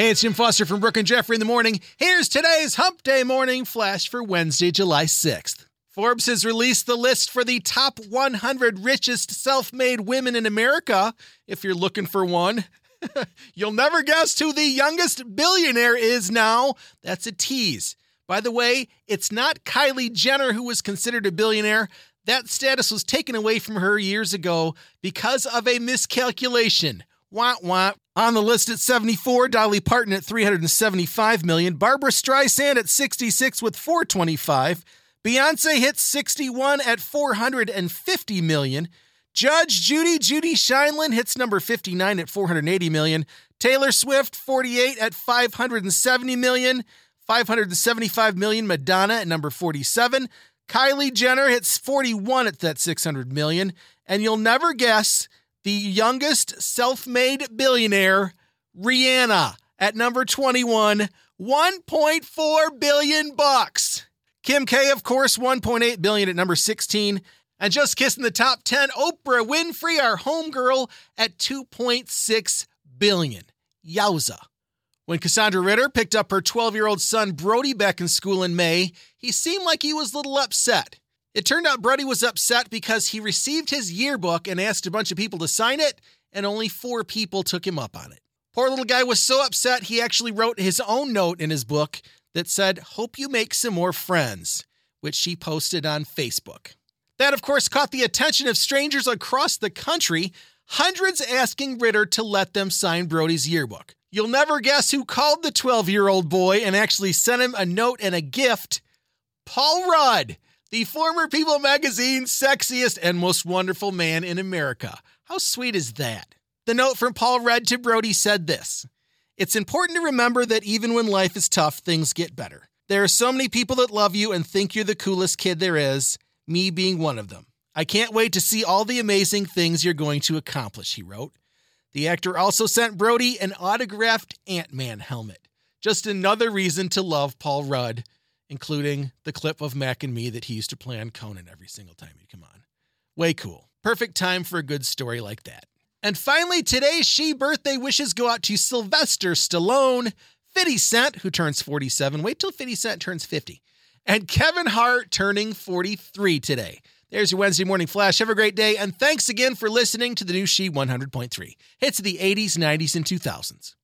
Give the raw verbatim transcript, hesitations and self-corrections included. Hey, it's Jim Foster from Brook and Jeffrey in the morning. Here's today's Hump Day morning flash for Wednesday, July sixth. Forbes has released the list for the top one hundred richest self-made women in America, if you're looking for one. You'll never guess who the youngest billionaire is now. That's a tease. By the way, it's not Kylie Jenner who was considered a billionaire. That status was taken away from her years ago because of a miscalculation. Wah, wah. On the list at seventy-four, Dolly Parton at three hundred seventy-five million dollars, Barbara Streisand at sixty-six with four hundred twenty-five million dollars, Beyonce hit sixty-one at four hundred fifty million dollars, Judge Judy, Judy Shineland hits number fifty-nine at four hundred eighty million dollars, Taylor Swift, forty-eight at five hundred seventy million dollars, five hundred seventy-five million dollars Madonna at number forty-seven, Kylie Jenner hits forty-one at that six hundred million dollars, and you'll never guess the youngest self-made billionaire, Rihanna, at number twenty-one, one point four billion bucks. Kim K, of course, one point eight billion at number sixteen, and just kissing the top ten, Oprah Winfrey, our homegirl, at two point six billion. Yowza. When Cassandra Ritter picked up her twelve-year-old son Brody back in school in May, he seemed like he was a little upset. It turned out Brody was upset because he received his yearbook and asked a bunch of people to sign it, and only four people took him up on it. Poor little guy was so upset he actually wrote his own note in his book that said, "Hope you make some more friends," which she posted on Facebook. That, of course, caught the attention of strangers across the country, hundreds asking Ritter to let them sign Brody's yearbook. You'll never guess who called the twelve-year-old boy and actually sent him a note and a gift. Paul Rudd, the former People magazine's sexiest and most wonderful man in America. How sweet is that? The note from Paul Rudd to Brody said this: "It's important to remember that even when life is tough, things get better. There are so many people that love you and think you're the coolest kid there is, me being one of them. I can't wait to see all the amazing things you're going to accomplish," he wrote. The actor also sent Brody an autographed Ant-Man helmet. Just another reason to love Paul Rudd, including the clip of Mac and Me that he used to play on Conan every single time he'd come on. Way cool. Perfect time for a good story like that. And finally, today's She birthday wishes go out to Sylvester Stallone, fifty Cent, who turns forty-seven. Wait till fifty Cent turns fifty. And Kevin Hart turning forty-three today. There's your Wednesday Morning Flash. Have a great day, and thanks again for listening to the new She one hundred point three. Hits of the eighties, nineties, and two thousands.